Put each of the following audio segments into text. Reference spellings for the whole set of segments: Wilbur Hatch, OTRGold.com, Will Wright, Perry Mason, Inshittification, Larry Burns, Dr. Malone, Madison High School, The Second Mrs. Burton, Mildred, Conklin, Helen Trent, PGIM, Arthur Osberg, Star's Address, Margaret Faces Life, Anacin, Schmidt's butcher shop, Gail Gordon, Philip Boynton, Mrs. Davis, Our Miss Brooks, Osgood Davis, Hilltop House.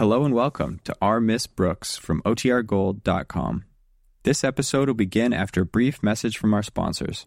Hello and welcome to Our Miss Brooks from OTRGold.com. This episode will begin after a brief message from our sponsors.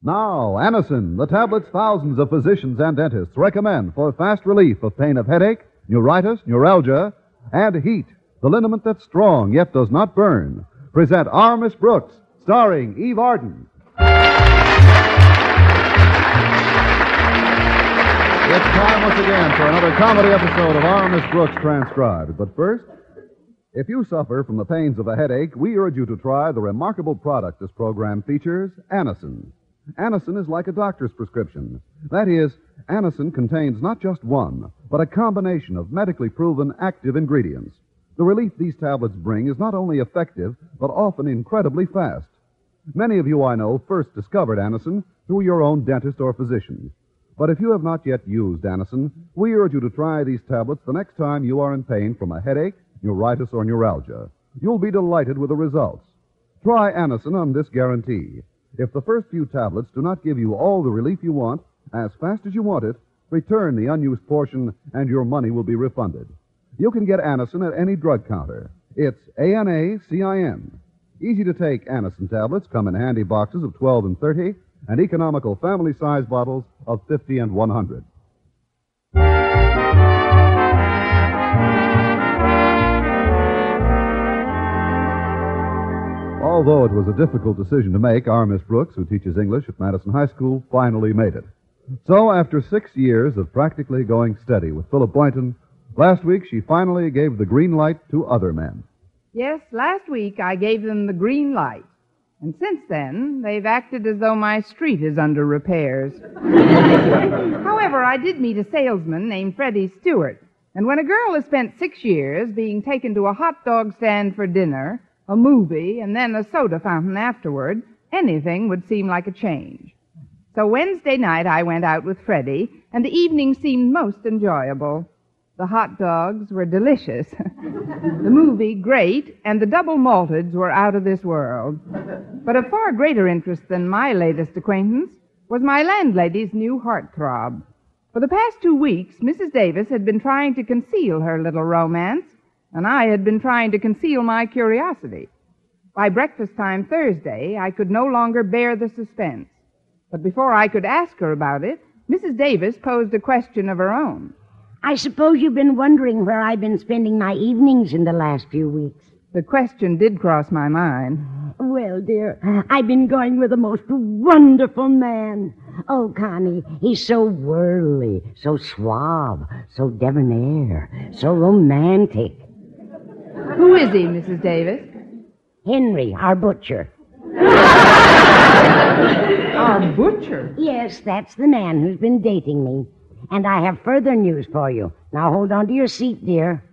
Now, Anacin, the tablets thousands of physicians and dentists recommend for fast relief of pain of headache, neuritis, neuralgia, and heat, the liniment that's strong yet does not burn. Present Our Miss Brooks, starring Eve Arden. It's time once again for another comedy episode of Our Miss Brooks transcribed. But first, if you suffer from the pains of a headache, we urge you to try the remarkable product this program features, Anacin. Anacin is like a doctor's prescription. That is, Anacin contains not just one, but a combination of medically proven active ingredients. The relief these tablets bring is not only effective, but often incredibly fast. Many of you, I know, first discovered Anacin through your own dentist or physician. But if you have not yet used Anacin, we urge you to try these tablets the next time you are in pain from a headache, neuritis, or neuralgia. You'll be delighted with the results. Try Anacin on this guarantee. If the first few tablets do not give you all the relief you want, as fast as you want it, return the unused portion and your money will be refunded. You can get Anacin at any drug counter. It's Anacin. Easy-to-take Anacin tablets come in handy boxes of 12 and 30 and economical family-size bottles of 50 and 100. Although it was a difficult decision to make, our Miss Brooks, who teaches English at Madison High School, finally made it. So, after 6 years of practically going steady with Philip Boynton, last week she finally gave the green light to other men. Yes, last week I gave them the green light. And since then, they've acted as though my street is under repairs. However, I did meet a salesman named Freddie Stewart. And when a girl has spent 6 years being taken to a hot dog stand for dinner, a movie, and then a soda fountain afterward, anything would seem like a change. So Wednesday night I went out with Freddie, and the evening seemed most enjoyable. The hot dogs were delicious, the movie great, and the double malteds were out of this world. But of far greater interest than my latest acquaintance was my landlady's new heartthrob. For the past 2 weeks, Mrs. Davis had been trying to conceal her little romance, and I had been trying to conceal my curiosity. By breakfast time Thursday, I could no longer bear the suspense. But before I could ask her about it, Mrs. Davis posed a question of her own. I suppose you've been wondering where I've been spending my evenings in the last few weeks. The question did cross my mind. Well, dear, I've been going with the most wonderful man. Oh, Connie, he's so worldly, so suave, so debonair, so romantic. Who is he, Mrs. Davis? Henry, our butcher. Our butcher? Yes, that's the man who's been dating me. And I have further news for you. Now hold on to your seat, dear.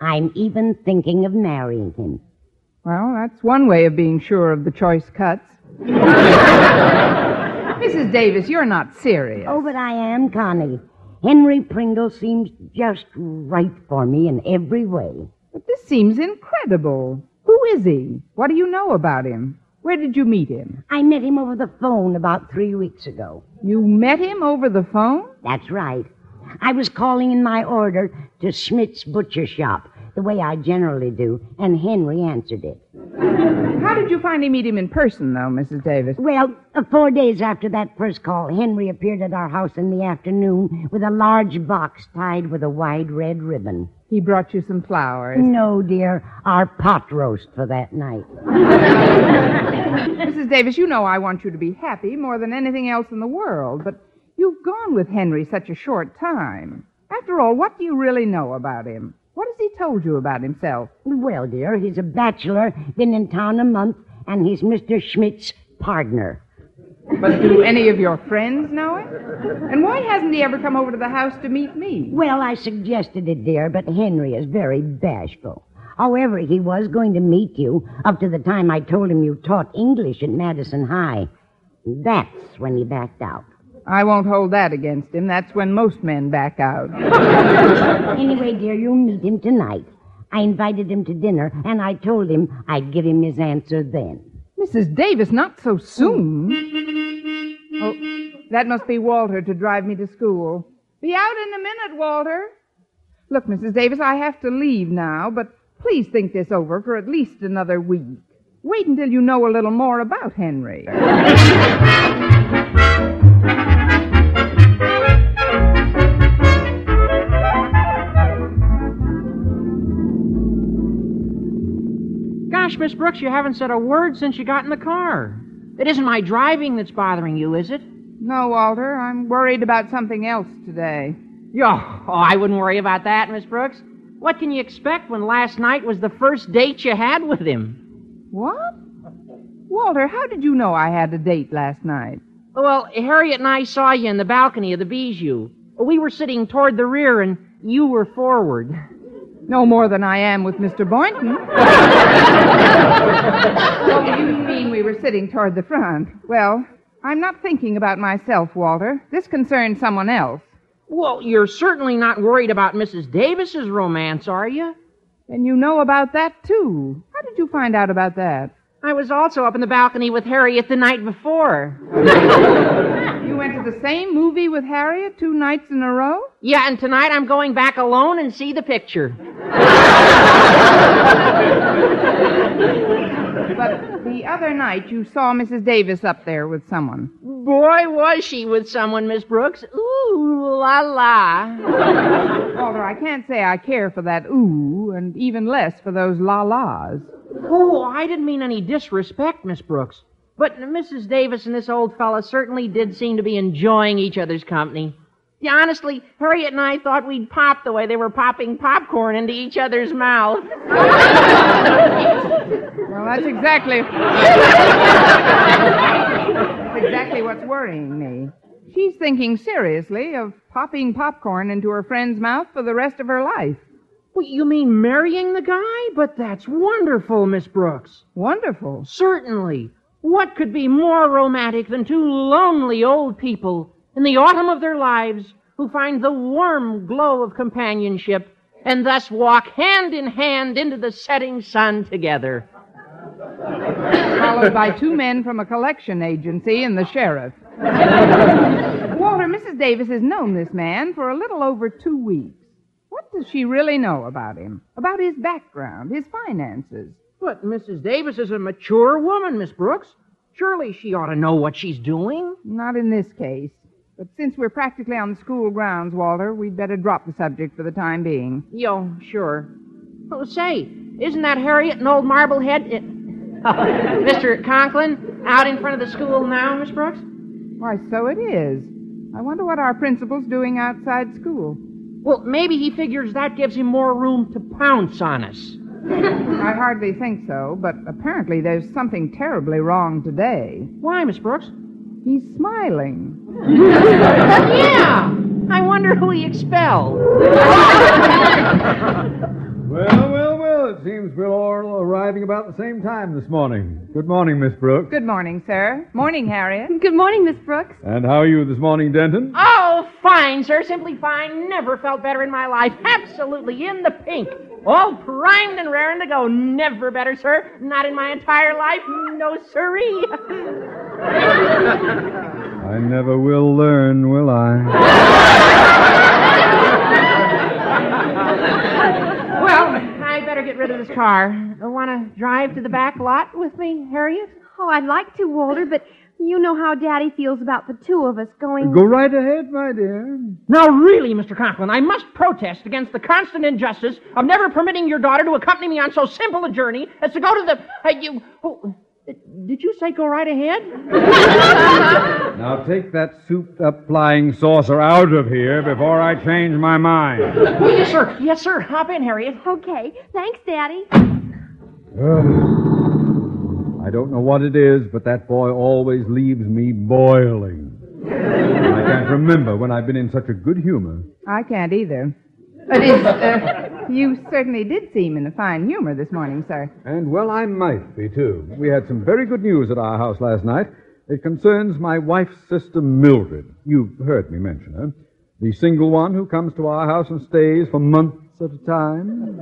I'm even thinking of marrying him. Well, that's one way of being sure of the choice cuts. Mrs. Davis, you're not serious. Oh, but I am, Connie. Henry Pringle seems just right for me in every way. But this seems incredible. Who is he? What do you know about him? Where did you meet him? I met him over the phone about 3 weeks ago. You met him over the phone? That's right. I was calling in my order to Schmidt's butcher shop, the way I generally do, and Henry answered it. How did you finally meet him in person, though, Mrs. Davis? Well, 4 days after that first call, Henry appeared at our house in the afternoon with a large box tied with a wide red ribbon. He brought you some flowers. No, dear. Our pot roast for that night. Mrs. Davis, you know I want you to be happy more than anything else in the world, but you've gone with Henry such a short time. After all, what do you really know about him? What has he told you about himself? Well, dear, he's a bachelor, been in town a month, and he's Mr. Schmidt's partner. But do any of your friends know it? And why hasn't he ever come over to the house to meet me? Well, I suggested it, dear, but Henry is very bashful. However, he was going to meet you up to the time I told him you taught English at Madison High. That's when he backed out. I won't hold that against him. That's when most men back out. Anyway, dear, you'll meet him tonight. I invited him to dinner, and I told him I'd give him his answer then. Mrs. Davis, not so soon. Oh, that must be Walter to drive me to school. Be out in a minute, Walter. Look, Mrs. Davis, I have to leave now, but please think this over for at least another week. Wait until you know a little more about Henry. Gosh, Miss Brooks, you haven't said a word since you got in the car. It isn't my driving that's bothering you, is it? No, Walter. I'm worried about something else today. Oh, I wouldn't worry about that, Miss Brooks. What can you expect when last night was the first date you had with him? What? Walter, how did you know I had a date last night? Well, Harriet and I saw you in the balcony of the Bijou. We were sitting toward the rear, and you were forward. No more than I am with Mr. Boynton. Oh, you mean we were sitting toward the front. Well, I'm not thinking about myself, Walter. This concerns someone else. Well, you're certainly not worried about Mrs. Davis's romance, are you? And you know about that, too. How did you find out about that? I was also up in the balcony with Harriet the night before. You went to the same movie with Harriet 2 nights in a row? Yeah, and tonight I'm going back alone and see the picture. But the other night you saw Mrs. Davis up there with someone. Boy, was she with someone, Miss Brooks. Ooh, la la. Walter, I can't say I care for that ooh, and even less for those la las. Oh, I didn't mean any disrespect, Miss Brooks. But Mrs. Davis and this old fella certainly did seem to be enjoying each other's company. Yeah, honestly, Harriet and I thought we'd pop the way they were popping popcorn into each other's mouth. Well, that's exactly what's worrying me. She's thinking seriously of popping popcorn into her friend's mouth for the rest of her life. Well, you mean marrying the guy? But that's wonderful, Miss Brooks. Wonderful? Certainly. What could be more romantic than 2 lonely old people in the autumn of their lives who find the warm glow of companionship and thus walk hand in hand into the setting sun together? Followed by 2 men from a collection agency and the sheriff. Walter, Mrs. Davis has known this man for a little over 2 weeks. What does she really know about him? About his background, his finances? But Mrs. Davis is a mature woman, Miss Brooks. Surely she ought to know what she's doing. Not in this case. But since we're practically on the school grounds, Walter, we'd better drop the subject for the time being. Yo, sure. Oh, say, isn't that Harriet and old Marblehead... Mr. Conklin, out in front of the school now, Miss Brooks? Why, so it is. I wonder what our principal's doing outside school. Well, maybe he figures that gives him more room to pounce on us. I hardly think so, but apparently there's something terribly wrong today. Why, Miss Brooks? He's smiling. Yeah! I wonder who he expelled. Well, it seems we're all arriving about the same time this morning. Good morning, Miss Brooks. Good morning, sir. Morning, Harriet. Good morning, Miss Brooks. And how are you this morning, Denton? Oh, fine, sir. Simply fine. Never felt better in my life. Absolutely in the pink. All primed and raring to go. Never better, sir. Not in my entire life. No, sirree. I never will learn, will I? Well, I better get rid of this car. Want to drive to the back lot with me, Harriet? Oh, I'd like to, Walter, but you know how Daddy feels about the 2 of us going... Go right ahead, my dear. Now, really, Mr. Conklin, I must protest against the constant injustice of never permitting your daughter to accompany me on so simple a journey as to go to the... did you say go right ahead? Now take that souped-up flying saucer out of here before I change my mind. Oh, yes, sir. Yes, sir. Hop in, Harriet. Okay. Thanks, Daddy. I don't know what it is, but that boy always leaves me boiling. I can't remember when I've been in such a good humor. I can't either. But you certainly did seem in a fine humor this morning, sir. And, well, I might be, too. We had some very good news at our house last night. It concerns my wife's sister, Mildred. You've heard me mention her. The single one who comes to our house and stays for months at a time.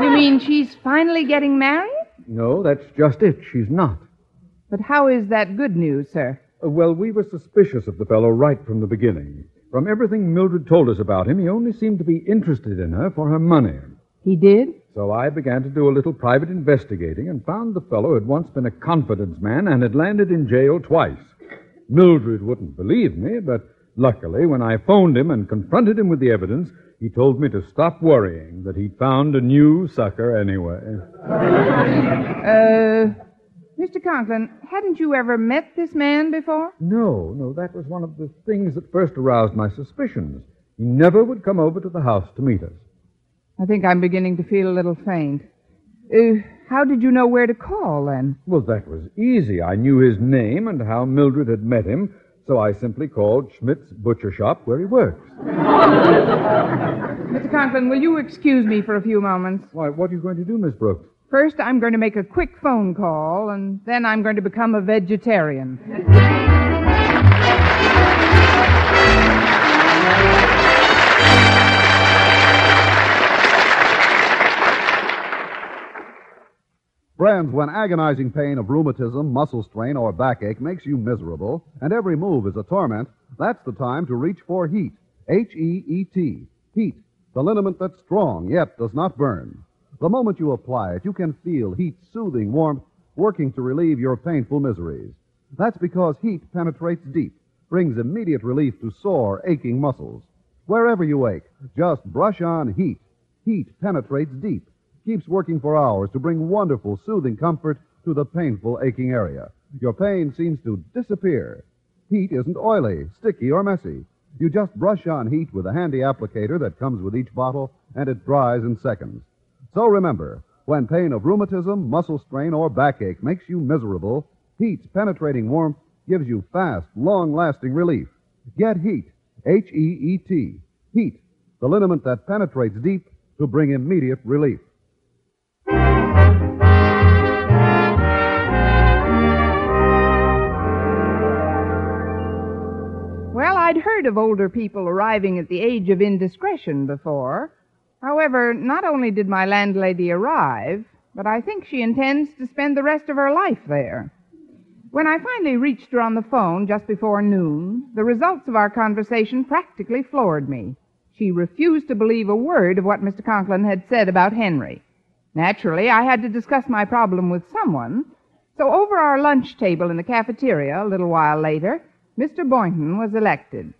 You mean she's finally getting married? No, that's just it. She's not. But how is that good news, sir? Well, we were suspicious of the fellow right from the beginning. From everything Mildred told us about him, he only seemed to be interested in her for her money. He did? So I began to do a little private investigating and found the fellow had once been a confidence man and had landed in jail twice. Mildred wouldn't believe me, but luckily, when I phoned him and confronted him with the evidence, he told me to stop worrying, that he'd found a new sucker anyway. Mr. Conklin, hadn't you ever met this man before? No, that was one of the things that first aroused my suspicions. He never would come over to the house to meet us. I think I'm beginning to feel a little faint. How did you know where to call, then? Well, that was easy. I knew his name and how Mildred had met him, so I simply called Schmidt's butcher shop where he works. Mr. Conklin, will you excuse me for a few moments? Why, what are you going to do, Miss Brooks? First, I'm going to make a quick phone call, and then I'm going to become a vegetarian. Friends, when agonizing pain of rheumatism, muscle strain, or backache makes you miserable, and every move is a torment, that's the time to reach for Heat. H-E-E-T. Heat, the liniment that's strong yet does not burn. The moment you apply it, you can feel heat's soothing warmth working to relieve your painful miseries. That's because heat penetrates deep, brings immediate relief to sore, aching muscles. Wherever you ache, just brush on Heat. Heat penetrates deep, keeps working for hours to bring wonderful, soothing comfort to the painful, aching area. Your pain seems to disappear. Heat isn't oily, sticky, or messy. You just brush on Heat with a handy applicator that comes with each bottle, and it dries in seconds. So remember, when pain of rheumatism, muscle strain, or backache makes you miserable, Heat's penetrating warmth gives you fast, long-lasting relief. Get Heat, H-E-E-T, Heat, the liniment that penetrates deep to bring immediate relief. Well, I'd heard of older people arriving at the age of indiscretion before. However, not only did my landlady arrive, but I think she intends to spend the rest of her life there. When I finally reached her on the phone just before noon, the results of our conversation practically floored me. She refused to believe a word of what Mr. Conklin had said about Henry. Naturally, I had to discuss my problem with someone, so over our lunch table in the cafeteria a little while later, Mr. Boynton was elected.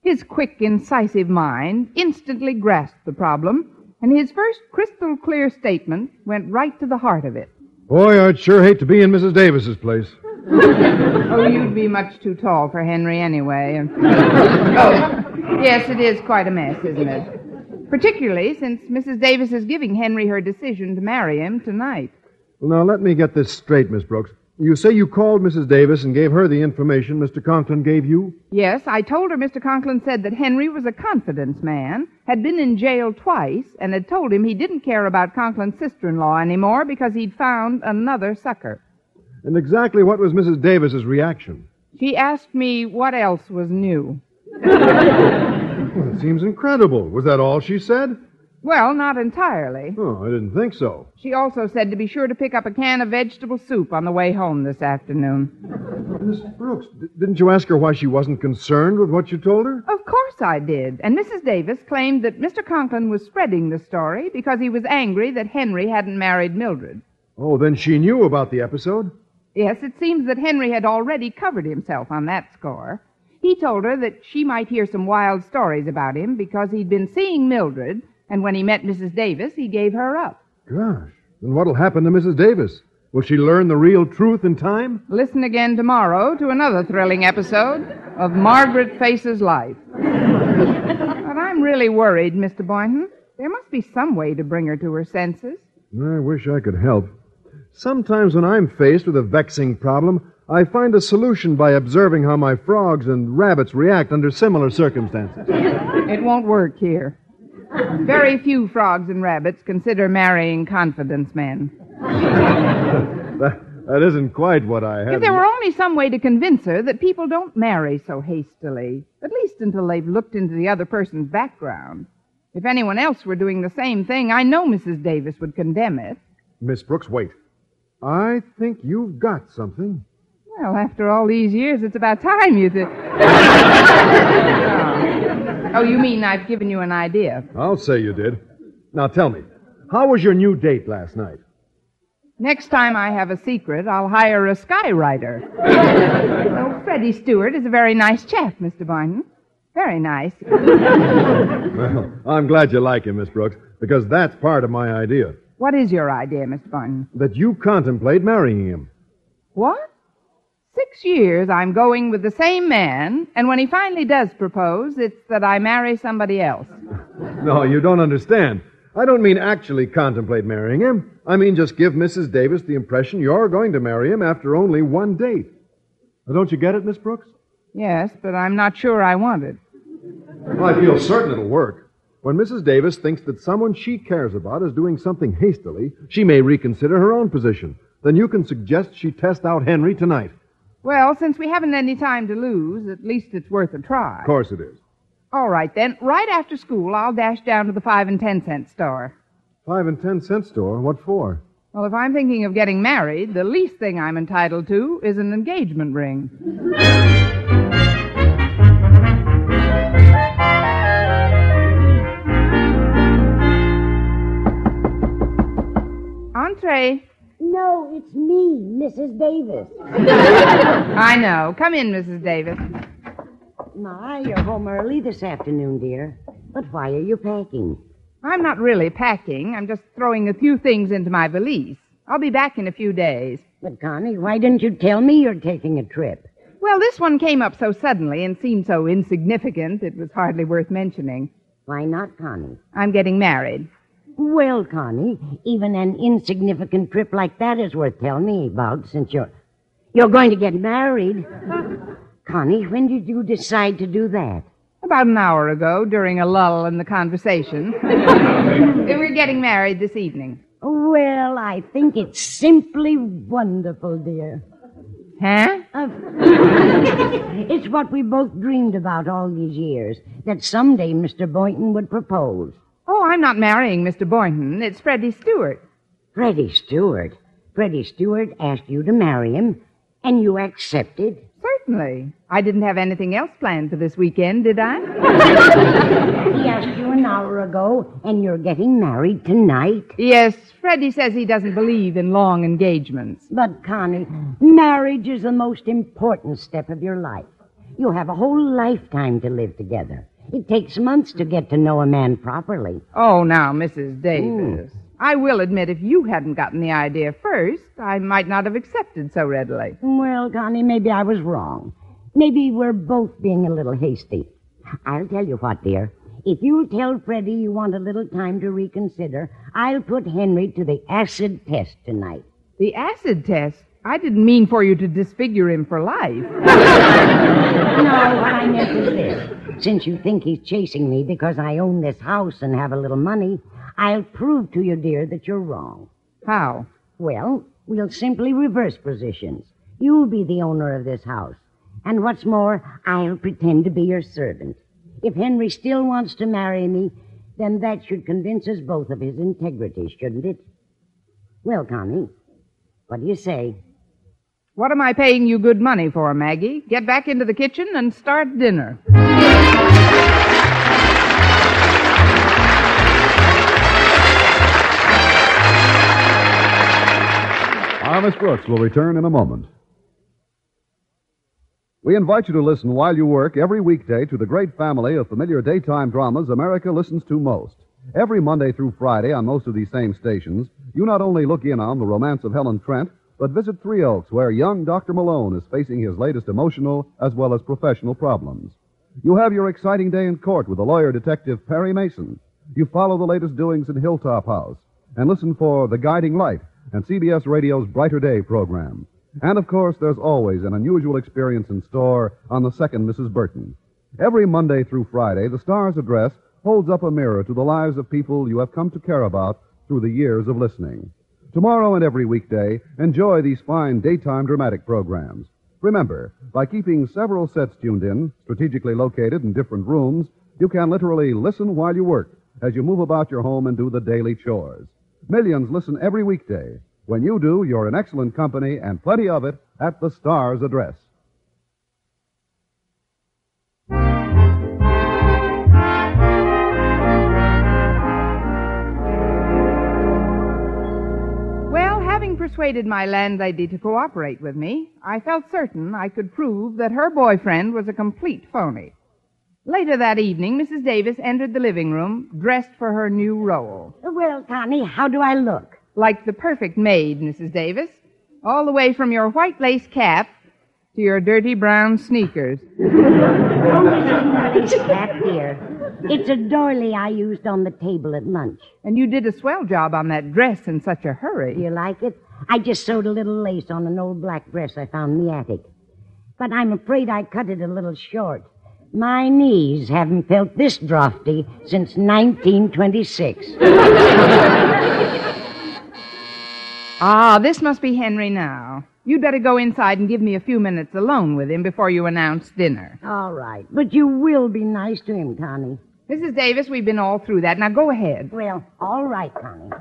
His quick, incisive mind instantly grasped the problem, and his first crystal-clear statement went right to the heart of it. Boy, I'd sure hate to be in Mrs. Davis's place. Oh, you'd be much too tall for Henry anyway. Oh, yes, it is quite a mess, isn't it? Particularly since Mrs. Davis is giving Henry her decision to marry him tonight. Well, now, let me get this straight, Miss Brooks. You say you called Mrs. Davis and gave her the information Mr. Conklin gave you? Yes, I told her Mr. Conklin said that Henry was a confidence man, had been in jail twice, and had told him he didn't care about Conklin's sister-in-law anymore because he'd found another sucker. And exactly what was Mrs. Davis's reaction? She asked me what else was new. Well, it seems incredible. Was that all she said? Well, not entirely. Oh, I didn't think so. She also said to be sure to pick up a can of vegetable soup on the way home this afternoon. Miss Brooks, didn't you ask her why she wasn't concerned with what you told her? Of course I did. And Mrs. Davis claimed that Mr. Conklin was spreading the story because he was angry that Henry hadn't married Mildred. Oh, then she knew about the episode? Yes, it seems that Henry had already covered himself on that score. He told her that she might hear some wild stories about him because he'd been seeing Mildred, and when he met Mrs. Davis, he gave her up. Gosh, then what'll happen to Mrs. Davis? Will she learn the real truth in time? Listen again tomorrow to another thrilling episode of Margaret Faces Life. But I'm really worried, Mr. Boynton. There must be some way to bring her to her senses. I wish I could help. Sometimes when I'm faced with a vexing problem, I find a solution by observing how my frogs and rabbits react under similar circumstances. It won't work here. Very few frogs and rabbits consider marrying confidence men. That isn't quite what I had. If there were only some way to convince her that people don't marry so hastily, at least until they've looked into the other person's background. If anyone else were doing the same thing, I know Mrs. Davis would condemn it. Miss Brooks, wait. I think you've got something. Well, after all these years, it's about time you... Oh, you mean I've given you an idea? I'll say you did. Now tell me, how was your new date last night? Next time I have a secret, I'll hire a skywriter. Oh, Freddie Stewart is a very nice chap, Mr. Boynton. Very nice. Well, I'm glad you like him, Miss Brooks, because that's part of my idea. What is your idea, Mr. Boynton? That you contemplate marrying him. What? 6 years I'm going with the same man, and when he finally does propose, it's that I marry somebody else. No, you don't understand. I don't mean actually contemplate marrying him. I mean just give Mrs. Davis the impression you're going to marry him after only one date. Now, don't you get it, Miss Brooks? Yes, but I'm not sure I want it. Well, I feel certain it'll work. When Mrs. Davis thinks that someone she cares about is doing something hastily, she may reconsider her own position. Then you can suggest she test out Henry tonight. Well, since we haven't any time to lose, at least it's worth a try. Of course it is. All right, then. Right after school, I'll dash down to the 5 and 10 cent store. 5 and 10 cent store? What for? Well, if I'm thinking of getting married, the least thing I'm entitled to is an engagement ring. Entree. No, it's me, Mrs. Davis. I know. Come in, Mrs. Davis. Ma, you're home early this afternoon, dear. But why are you packing? I'm not really packing. I'm just throwing a few things into my valise. I'll be back in a few days. But, Connie, why didn't you tell me you're taking a trip? Well, this one came up so suddenly and seemed so insignificant it was hardly worth mentioning. Why not, Connie? I'm getting married. Well, Connie, even an insignificant trip like that is worth telling me about since you're going to get married. Connie, when did you decide to do that? About an hour ago, during a lull in the conversation. We're getting married this evening. Well, I think it's simply wonderful, dear. Huh? It's what we both dreamed about all these years, that someday Mr. Boynton would propose. Oh, I'm not marrying Mr. Boynton. It's Freddie Stewart. Freddie Stewart? Freddie Stewart asked you to marry him, and you accepted? Certainly. I didn't have anything else planned for this weekend, did I? He asked you an hour ago, and you're getting married tonight? Yes, Freddie says he doesn't believe in long engagements. But, Connie, marriage is the most important step of your life. You have a whole lifetime to live together. It takes months to get to know a man properly. Oh, now, Mrs. Davis. I will admit if you hadn't gotten the idea first, I might not have accepted so readily. Well, Connie, maybe I was wrong. Maybe we're both being a little hasty. I'll tell you what, dear. If you'll tell Freddie you want a little time to reconsider, I'll put Henry to the acid test tonight. The acid test? I didn't mean for you to disfigure him for life. No, what I meant is this. Since you think he's chasing me because I own this house and have a little money, I'll prove to you, dear, that you're wrong. How? Well, we'll simply reverse positions. You'll be the owner of this house. And what's more, I'll pretend to be your servant. If Henry still wants to marry me, then that should convince us both of his integrity, shouldn't it? Well, Connie, what do you say? What am I paying you good money for, Maggie? Get back into the kitchen and start dinner. Our Miss Brooks will return in a moment. We invite you to listen while you work every weekday to the great family of familiar daytime dramas America listens to most. Every Monday through Friday on most of these same stations, you not only look in on The Romance of Helen Trent, but visit Three Oaks, where young Dr. Malone is facing his latest emotional as well as professional problems. You have your exciting day in court with the lawyer detective Perry Mason. You follow the latest doings in Hilltop House and listen for The Guiding Light, and CBS Radio's Brighter Day program. And, of course, there's always an unusual experience in store on The Second Mrs. Burton. Every Monday through Friday, the Star's Address holds up a mirror to the lives of people you have come to care about through the years of listening. Tomorrow and every weekday, enjoy these fine daytime dramatic programs. Remember, by keeping several sets tuned in, strategically located in different rooms, you can literally listen while you work as you move about your home and do the daily chores. Millions listen every weekday. When you do, you're in excellent company, and plenty of it at the Star's Address. Well, having persuaded my landlady to cooperate with me, I felt certain I could prove that her boyfriend was a complete phony. Later that evening, Mrs. Davis entered the living room, dressed for her new role. Well, Connie, how do I look? Like the perfect maid, Mrs. Davis, all the way from your white lace cap to your dirty brown sneakers. Oh, Mrs. Davis, cap, dear. It's a doily I used on the table at lunch. And you did a swell job on that dress in such a hurry. You like it? I just sewed a little lace on an old black dress I found in the attic. But I'm afraid I cut it a little short. My knees haven't felt this draughty since 1926. Ah, this must be Henry now. You'd better go inside and give me a few minutes alone with him before you announce dinner. All right, but you will be nice to him, Connie. Mrs. Davis, we've been all through that. Now go ahead. Well, all right, Connie.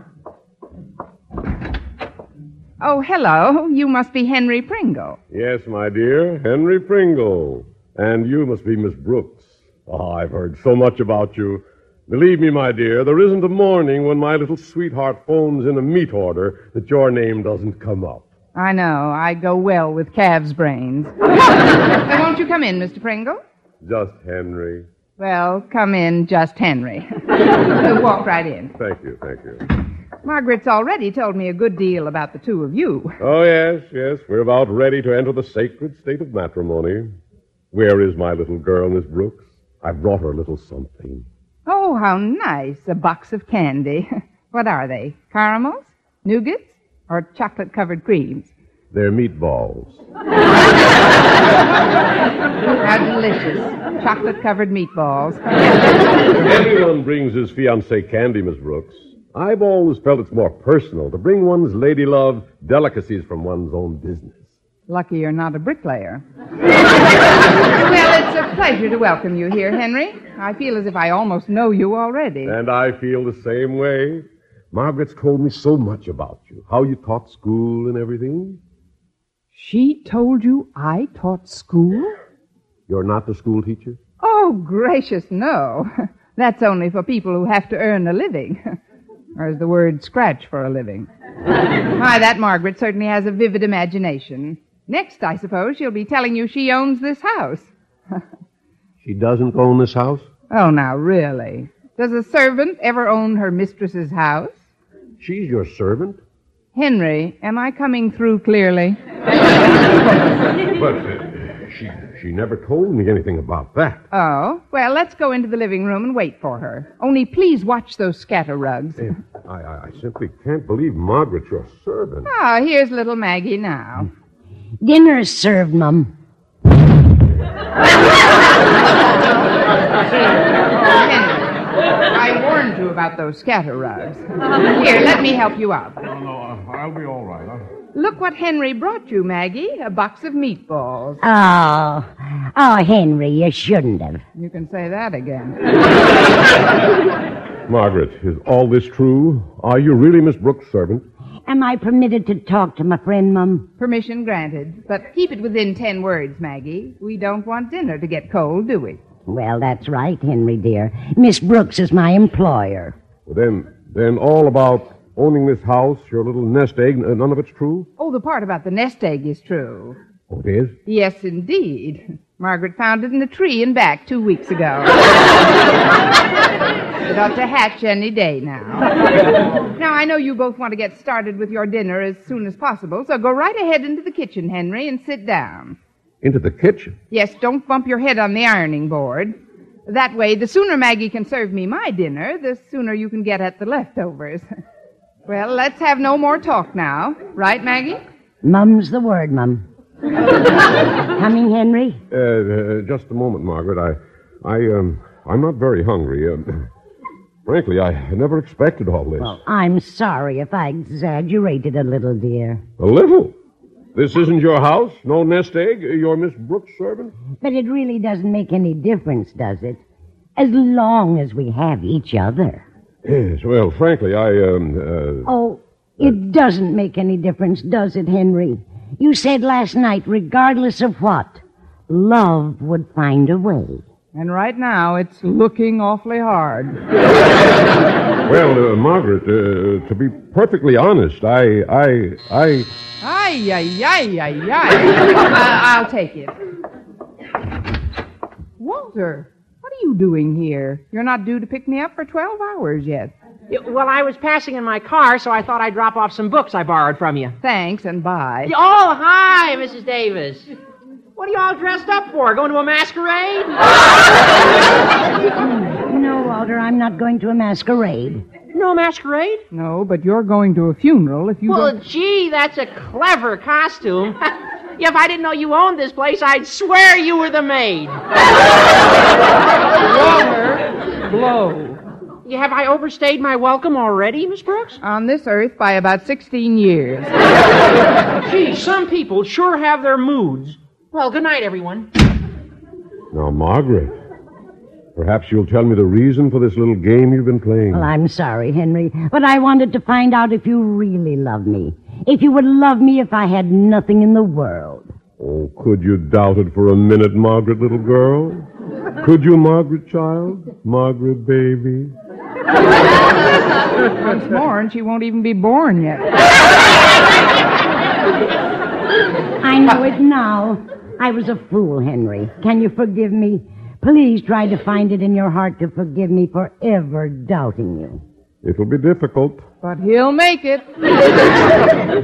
Oh, hello. You must be Henry Pringle. Yes, my dear, Henry Pringle. And you must be Miss Brooks. Oh, I've heard so much about you. Believe me, my dear, there isn't a morning when my little sweetheart phones in a meat order that your name doesn't come up. I know. I go well with calves' brains. Now, won't you come in, Mr. Pringle? Just Henry. Well, come in, just Henry. Walk right in. Thank you, thank you. Margaret's already told me a good deal about the two of you. Oh, yes. We're about ready to enter the sacred state of matrimony. Where is my little girl, Miss Brooks? I've brought her a little something. Oh, how nice. A box of candy. What are they? Caramels? Nougats? Or chocolate-covered creams? They're meatballs. How delicious. Chocolate-covered meatballs. Everyone brings his fiancée candy, Miss Brooks. I've always felt it's more personal to bring one's lady love delicacies from one's own business. Lucky you're not a bricklayer. Well, it's a pleasure to welcome you here, Henry. I feel as if I almost know you already. And I feel the same way. Margaret's told me so much about you, how you taught school and everything. She told you I taught school? You're not the school teacher? Oh, gracious, no. That's only for people who have to earn a living. Or is the word scratch for a living? Why, that Margaret certainly has a vivid imagination. Next, I suppose, she'll be telling you she owns this house. She doesn't own this house? Oh, now, really. Does a servant ever own her mistress's house? She's your servant? Henry, am I coming through clearly? But she never told me anything about that. Oh? Well, let's go into the living room and wait for her. Only please watch those scatter rugs. I simply can't believe Margaret's your servant. Ah, oh, here's little Maggie now. Dinner's served, Mum. I warned you about those scatter rugs. Here, let me help you up. No, I'll be all right. Look what Henry brought you, Maggie, a box of meatballs. Oh, Henry, you shouldn't have. You can say that again. Margaret, is all this true? Are you really Miss Brooks' servant? Am I permitted to talk to my friend, Mum? Permission granted, but keep it within 10 words, Maggie. We don't want dinner to get cold, do we? Well, that's right, Henry, dear. Miss Brooks is my employer. Well, then all about owning this house, your little nest egg, none of it's true? Oh, the part about the nest egg is true. Oh, it is? Yes, indeed. Margaret found it in a tree and back 2 weeks ago. It ought to hatch any day now. Now, I know you both want to get started with your dinner as soon as possible, so go right ahead into the kitchen, Henry, and sit down. Into the kitchen? Yes, don't bump your head on the ironing board. That way, the sooner Maggie can serve me my dinner, the sooner you can get at the leftovers. Well, let's have no more talk now. Right, Maggie? Mum's the word, Mum. Coming, Henry? Just a moment, Margaret. I'm not very hungry. Frankly, I never expected all this. Well, I'm sorry if I exaggerated a little, dear. A little? This isn't your house? No nest egg? You're Miss Brooks' servant? But it really doesn't make any difference, does it? As long as we have each other. Yes, well, frankly, it doesn't make any difference, does it, Henry? You said last night, regardless of what, love would find a way. And right now, it's looking awfully hard. Well, Margaret, to be perfectly honest, Ay, ay, ay, ay, ay. I'll take it. Walter, what are you doing here? You're not due to pick me up for 12 hours yet. Well, I was passing in my car, so I thought I'd drop off some books I borrowed from you. Thanks, and bye. Oh, hi, Mrs. Davis. What are you all dressed up for? Going to a masquerade? No, Walter, I'm not going to a masquerade. No masquerade? No, but you're going to a funeral if you don't... Well, gee, that's a clever costume. If I didn't know you owned this place, I'd swear you were the maid. Walter, blow. Have I overstayed my welcome already, Miss Brooks? On this earth by about 16 years. Gee, some people sure have their moods. Well, good night, everyone. Now, Margaret, perhaps you'll tell me the reason for this little game you've been playing. Well, I'm sorry, Henry, but I wanted to find out if you really love me. If you would love me if I had nothing in the world. Oh, could you doubt it for a minute, Margaret, little girl? Could you, Margaret, child? Margaret, baby? Once more, and she won't even be born yet. I know it now. I was a fool, Henry. Can you forgive me? Please try to find it in your heart to forgive me for ever doubting you. It'll be difficult. But he'll make it.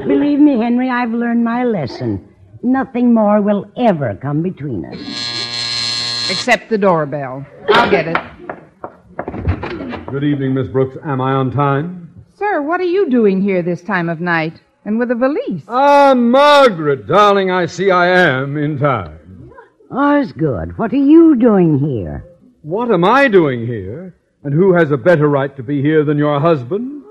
Believe me, Henry, I've learned my lesson. Nothing more will ever come between us. Except the doorbell. I'll get it. Good evening, Miss Brooks. Am I on time? Sir, what are you doing here this time of night? And with a valise. Ah, Margaret, darling, I see I am in time. Osgood, what are you doing here? What am I doing here? And who has a better right to be here than your husband?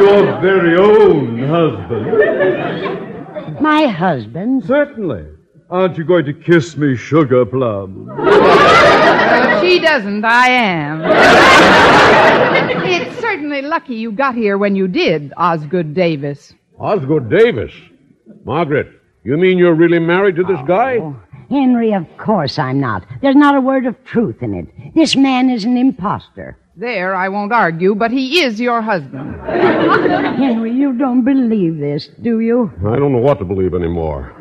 Your very own husband. My husband? Certainly. Aren't you going to kiss me, sugar plum? If she doesn't, I am. It's certainly lucky you got here when you did, Osgood Davis. Osgood Davis? Margaret, you mean you're really married to this guy? Henry, of course I'm not. There's not a word of truth in it. This man is an imposter. There, I won't argue, but he is your husband. Henry, you don't believe this, do you? I don't know what to believe anymore.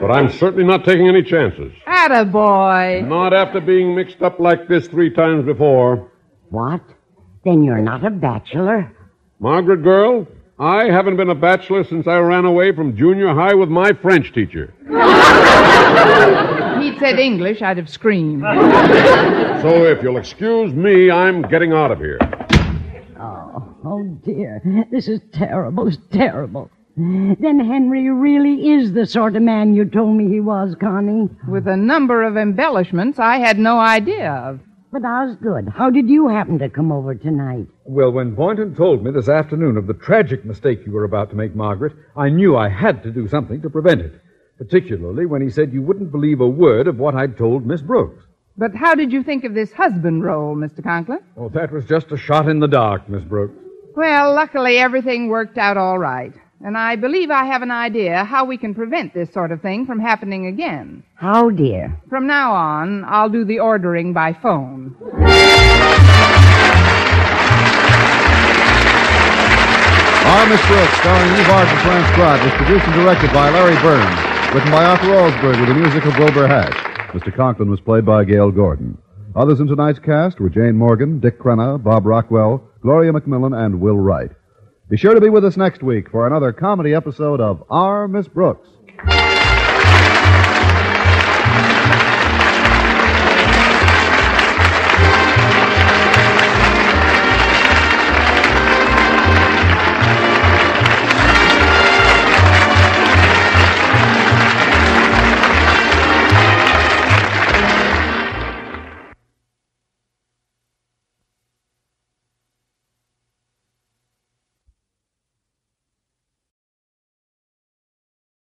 But I'm certainly not taking any chances. Attaboy. Not after being mixed up like this 3 times before. What? Then you're not a bachelor? Margaret, girl, I haven't been a bachelor since I ran away from junior high with my French teacher. If he'd said English, I'd have screamed. So if you'll excuse me, I'm getting out of here. Oh dear. This is terrible. It's terrible. Then Henry really is the sort of man you told me he was, Connie. With a number of embellishments I had no idea of. But Osgood, how did you happen to come over tonight? Well, when Boynton told me this afternoon of the tragic mistake you were about to make, Margaret, I knew I had to do something to prevent it. Particularly when he said you wouldn't believe a word of what I'd told Miss Brooks. But how did you think of this husband role, Mr. Conklin? Oh, that was just a shot in the dark, Miss Brooks. Well, luckily everything worked out all right. And I believe I have an idea how we can prevent this sort of thing from happening again. How, dear? From now on, I'll do the ordering by phone. Our Miss Brooks, starring Eva Vars of France, was produced and directed by Larry Burns, written by Arthur Osberg with the music of Wilbur Hatch. Mr. Conklin was played by Gail Gordon. Others in tonight's cast were Jane Morgan, Dick Crenna, Bob Rockwell, Gloria McMillan, and Will Wright. Be sure to be with us next week for another comedy episode of Our Miss Brooks.